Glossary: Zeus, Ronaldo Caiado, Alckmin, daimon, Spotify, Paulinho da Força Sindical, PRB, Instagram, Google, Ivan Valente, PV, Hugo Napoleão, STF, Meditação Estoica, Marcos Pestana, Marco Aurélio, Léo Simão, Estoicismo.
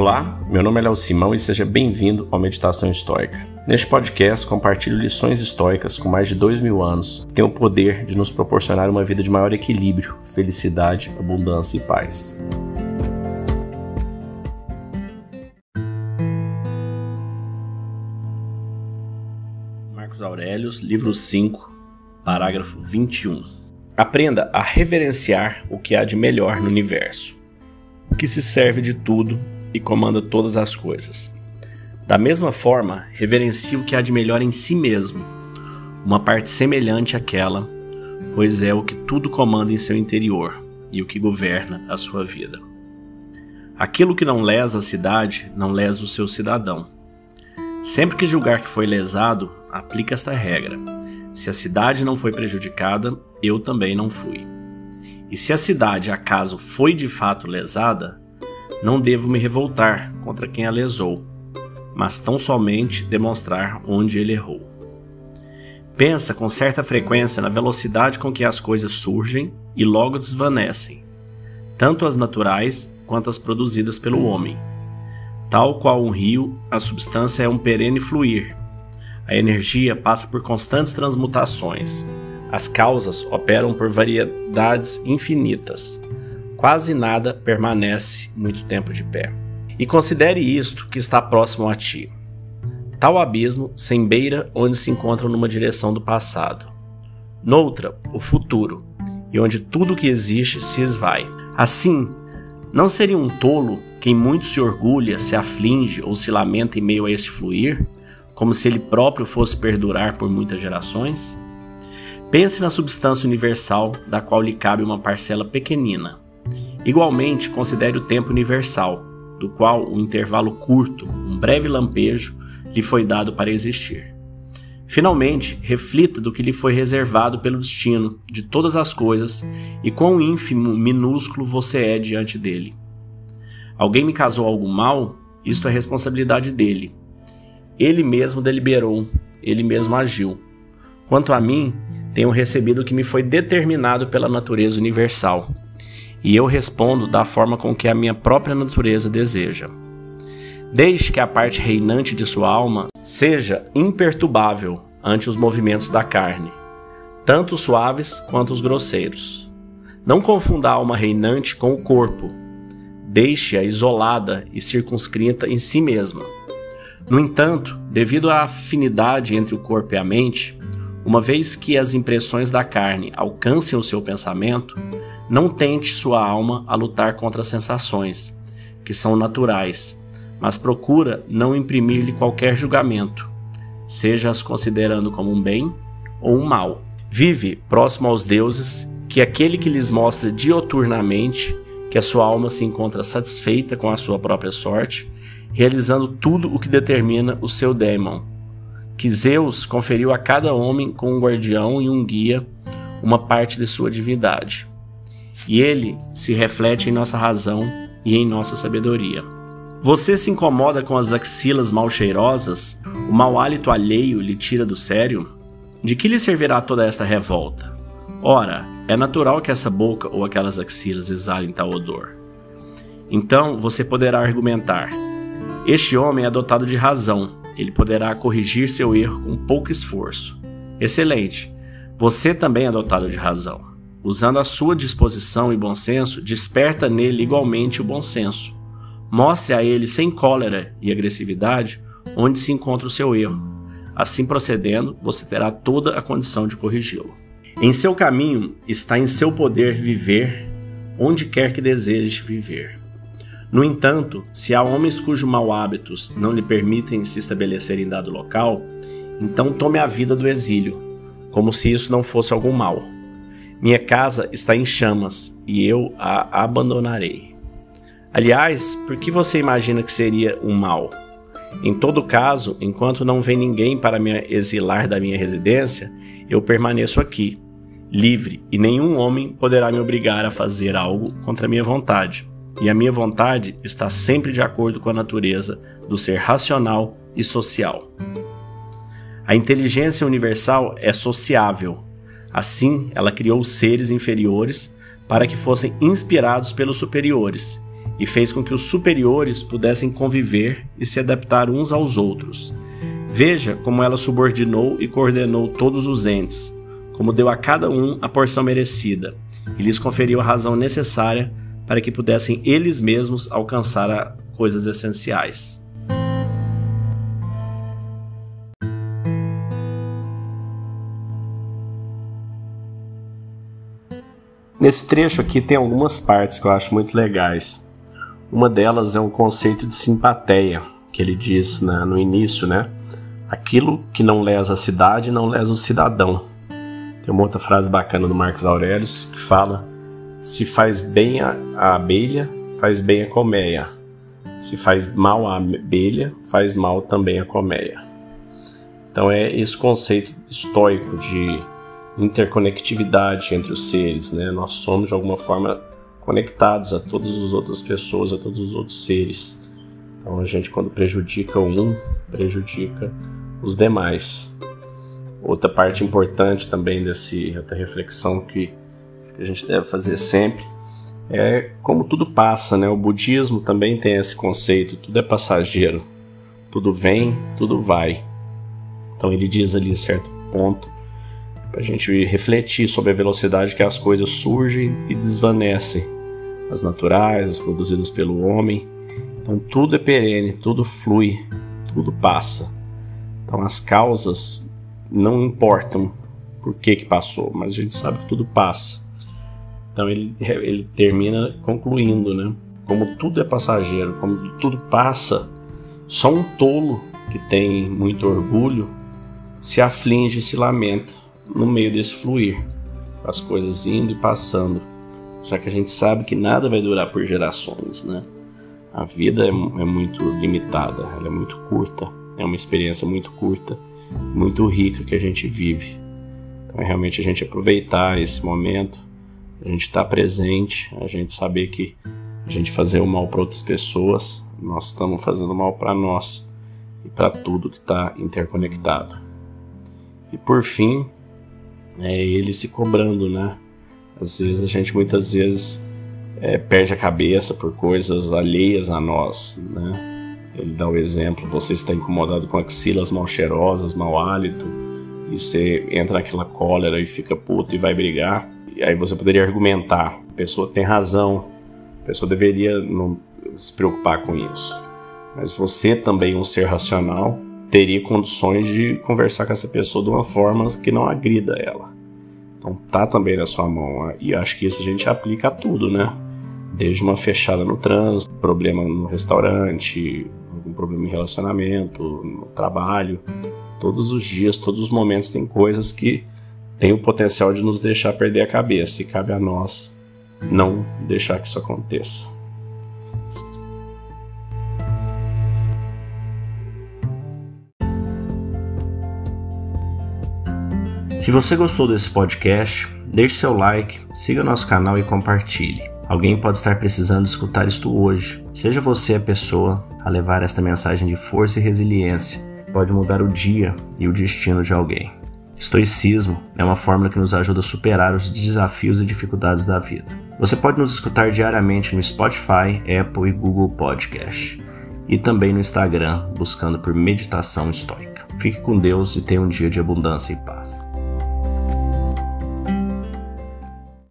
Olá, meu nome é Léo Simão e seja bem-vindo ao Meditação Estoica. Neste podcast, compartilho lições estoicas com mais de 2000 anos que têm o poder de nos proporcionar uma vida de maior equilíbrio, felicidade, abundância e paz. Marco Aurélio, livro 5, parágrafo 21. Aprenda a reverenciar o que há de melhor no universo, o que se serve de tudo e comanda todas as coisas. Da mesma forma, reverencie o que há de melhor em si mesmo, uma parte semelhante àquela, pois é o que tudo comanda em seu interior e o que governa a sua vida. Aquilo que não lesa a cidade, não lesa o seu cidadão. Sempre que julgar que foi lesado, aplica esta regra: se a cidade não foi prejudicada, eu também não fui. E se a cidade acaso foi de fato lesada, não devo me revoltar contra quem a lesou, mas tão somente demonstrar onde ele errou. Pensa com certa frequência na velocidade com que as coisas surgem e logo desvanecem, tanto as naturais quanto as produzidas pelo homem. Tal qual um rio, a substância é um perene fluir. A energia passa por constantes transmutações. As causas operam por variedades infinitas. Quase nada permanece muito tempo de pé. E considere isto que está próximo a ti. Tal abismo sem beira onde se encontra numa direção do passado. Noutra, o futuro, e onde tudo que existe se esvai. Assim, não seria um tolo quem muito se orgulha, se aflinge ou se lamenta em meio a este fluir, como se ele próprio fosse perdurar por muitas gerações? Pense na substância universal, da qual lhe cabe uma parcela pequenina. Igualmente, considere o tempo universal, do qual um intervalo curto, um breve lampejo, lhe foi dado para existir. Finalmente, reflita do que lhe foi reservado pelo destino, de todas as coisas, e quão ínfimo, minúsculo você é diante dele. Alguém me causou algo mal? Isto é responsabilidade dele. Ele mesmo deliberou, ele mesmo agiu. Quanto a mim, tenho recebido o que me foi determinado pela natureza universal, e eu respondo da forma com que a minha própria natureza deseja. Deixe que a parte reinante de sua alma seja imperturbável ante os movimentos da carne, tanto os suaves quanto os grosseiros. Não confunda a alma reinante com o corpo. Deixe-a isolada e circunscrita em si mesma. No entanto, devido à afinidade entre o corpo e a mente, uma vez que as impressões da carne alcancem o seu pensamento, não tente sua alma a lutar contra as sensações, que são naturais, mas procura não imprimir-lhe qualquer julgamento, seja as considerando como um bem ou um mal. Vive próximo aos deuses, que é aquele que lhes mostra dioturnamente que a sua alma se encontra satisfeita com a sua própria sorte, realizando tudo o que determina o seu daimon, que Zeus conferiu a cada homem com um guardião e um guia, uma parte de sua divindade. E ele se reflete em nossa razão e em nossa sabedoria. Você se incomoda com as axilas mal cheirosas? O mau hálito alheio lhe tira do sério? De que lhe servirá toda esta revolta? Ora, é natural que essa boca ou aquelas axilas exalem tal odor. Então você poderá argumentar: este homem é dotado de razão. Ele poderá corrigir seu erro com pouco esforço. Excelente! Você também é dotado de razão. Usando a sua disposição e bom senso, desperta nele igualmente o bom senso. Mostre a ele sem cólera e agressividade onde se encontra o seu erro. Assim procedendo, você terá toda a condição de corrigi-lo. Em seu caminho está em seu poder viver onde quer que deseje viver. No entanto, se há homens cujos maus hábitos não lhe permitem se estabelecer em dado local, então tome a vida do exílio, como se isso não fosse algum mal. Minha casa está em chamas e eu a abandonarei. Aliás, por que você imagina que seria um mal? Em todo caso, enquanto não vem ninguém para me exilar da minha residência, eu permaneço aqui, livre, e nenhum homem poderá me obrigar a fazer algo contra minha vontade. E a minha vontade está sempre de acordo com a natureza do ser racional e social. A inteligência universal é sociável. Assim, ela criou os seres inferiores para que fossem inspirados pelos superiores e fez com que os superiores pudessem conviver e se adaptar uns aos outros. Veja como ela subordinou e coordenou todos os entes, como deu a cada um a porção merecida, e lhes conferiu a razão necessária para que pudessem eles mesmos alcançar coisas essenciais. Nesse trecho aqui tem algumas partes que eu acho muito legais. Uma delas é um conceito de simpatia, que ele diz no início, aquilo que não lesa a cidade, não lesa o cidadão. Tem uma outra frase bacana do Marco Aurélio que fala: se faz bem a abelha, faz bem a colmeia. Se faz mal a abelha, faz mal também a colmeia. Então é esse conceito estoico de interconectividade entre os seres, Nós somos de alguma forma conectados a todas as outras pessoas, a todos os outros seres. Então a gente, quando prejudica um, prejudica os demais. Outra parte importante também dessa reflexão que a gente deve fazer sempre é como tudo passa, O budismo também tem esse conceito, tudo é passageiro, tudo vem, tudo vai. Então ele diz ali em certo ponto para a gente refletir sobre a velocidade que as coisas surgem e desvanecem, as naturais, as produzidas pelo homem. Então tudo é perene, tudo flui, tudo passa. Então as causas não importam por que passou, mas a gente sabe que tudo passa. Então ele termina concluindo, Como tudo é passageiro, como tudo passa, só um tolo que tem muito orgulho se aflige e se lamenta no meio desse fluir, as coisas indo e passando, já que a gente sabe que nada vai durar por gerações, A vida é muito limitada, ela é muito curta, é uma experiência muito curta, muito rica que a gente vive. Então é realmente a gente aproveitar esse momento, a gente estar presente, a gente saber que a gente fazer o mal para outras pessoas, nós estamos fazendo mal para nós e para tudo que está interconectado. E por fim, é ele se cobrando, Muitas vezes a gente perde a cabeça por coisas alheias a nós, Ele dá o exemplo: você está incomodado com axilas mal cheirosas, mau hálito, e você entra naquela cólera e fica puto e vai brigar. E aí você poderia argumentar: a pessoa tem razão, a pessoa deveria não se preocupar com isso. Mas você também, um ser racional, teria condições de conversar com essa pessoa de uma forma que não agrida ela. Então tá também na sua mão, e acho que isso a gente aplica a tudo, Desde uma fechada no trânsito, problema no restaurante, algum problema em relacionamento, no trabalho. Todos os dias, todos os momentos tem coisas que têm o potencial de nos deixar perder a cabeça, e cabe a nós não deixar que isso aconteça. Se você gostou desse podcast, deixe seu like, siga nosso canal e compartilhe. Alguém pode estar precisando escutar isto hoje. Seja você a pessoa a levar esta mensagem de força e resiliência. Pode mudar o dia e o destino de alguém. Estoicismo é uma fórmula que nos ajuda a superar os desafios e dificuldades da vida. Você pode nos escutar diariamente no Spotify, Apple e Google Podcast. E também no Instagram, buscando por Meditação Estoica. Fique com Deus e tenha um dia de abundância e paz.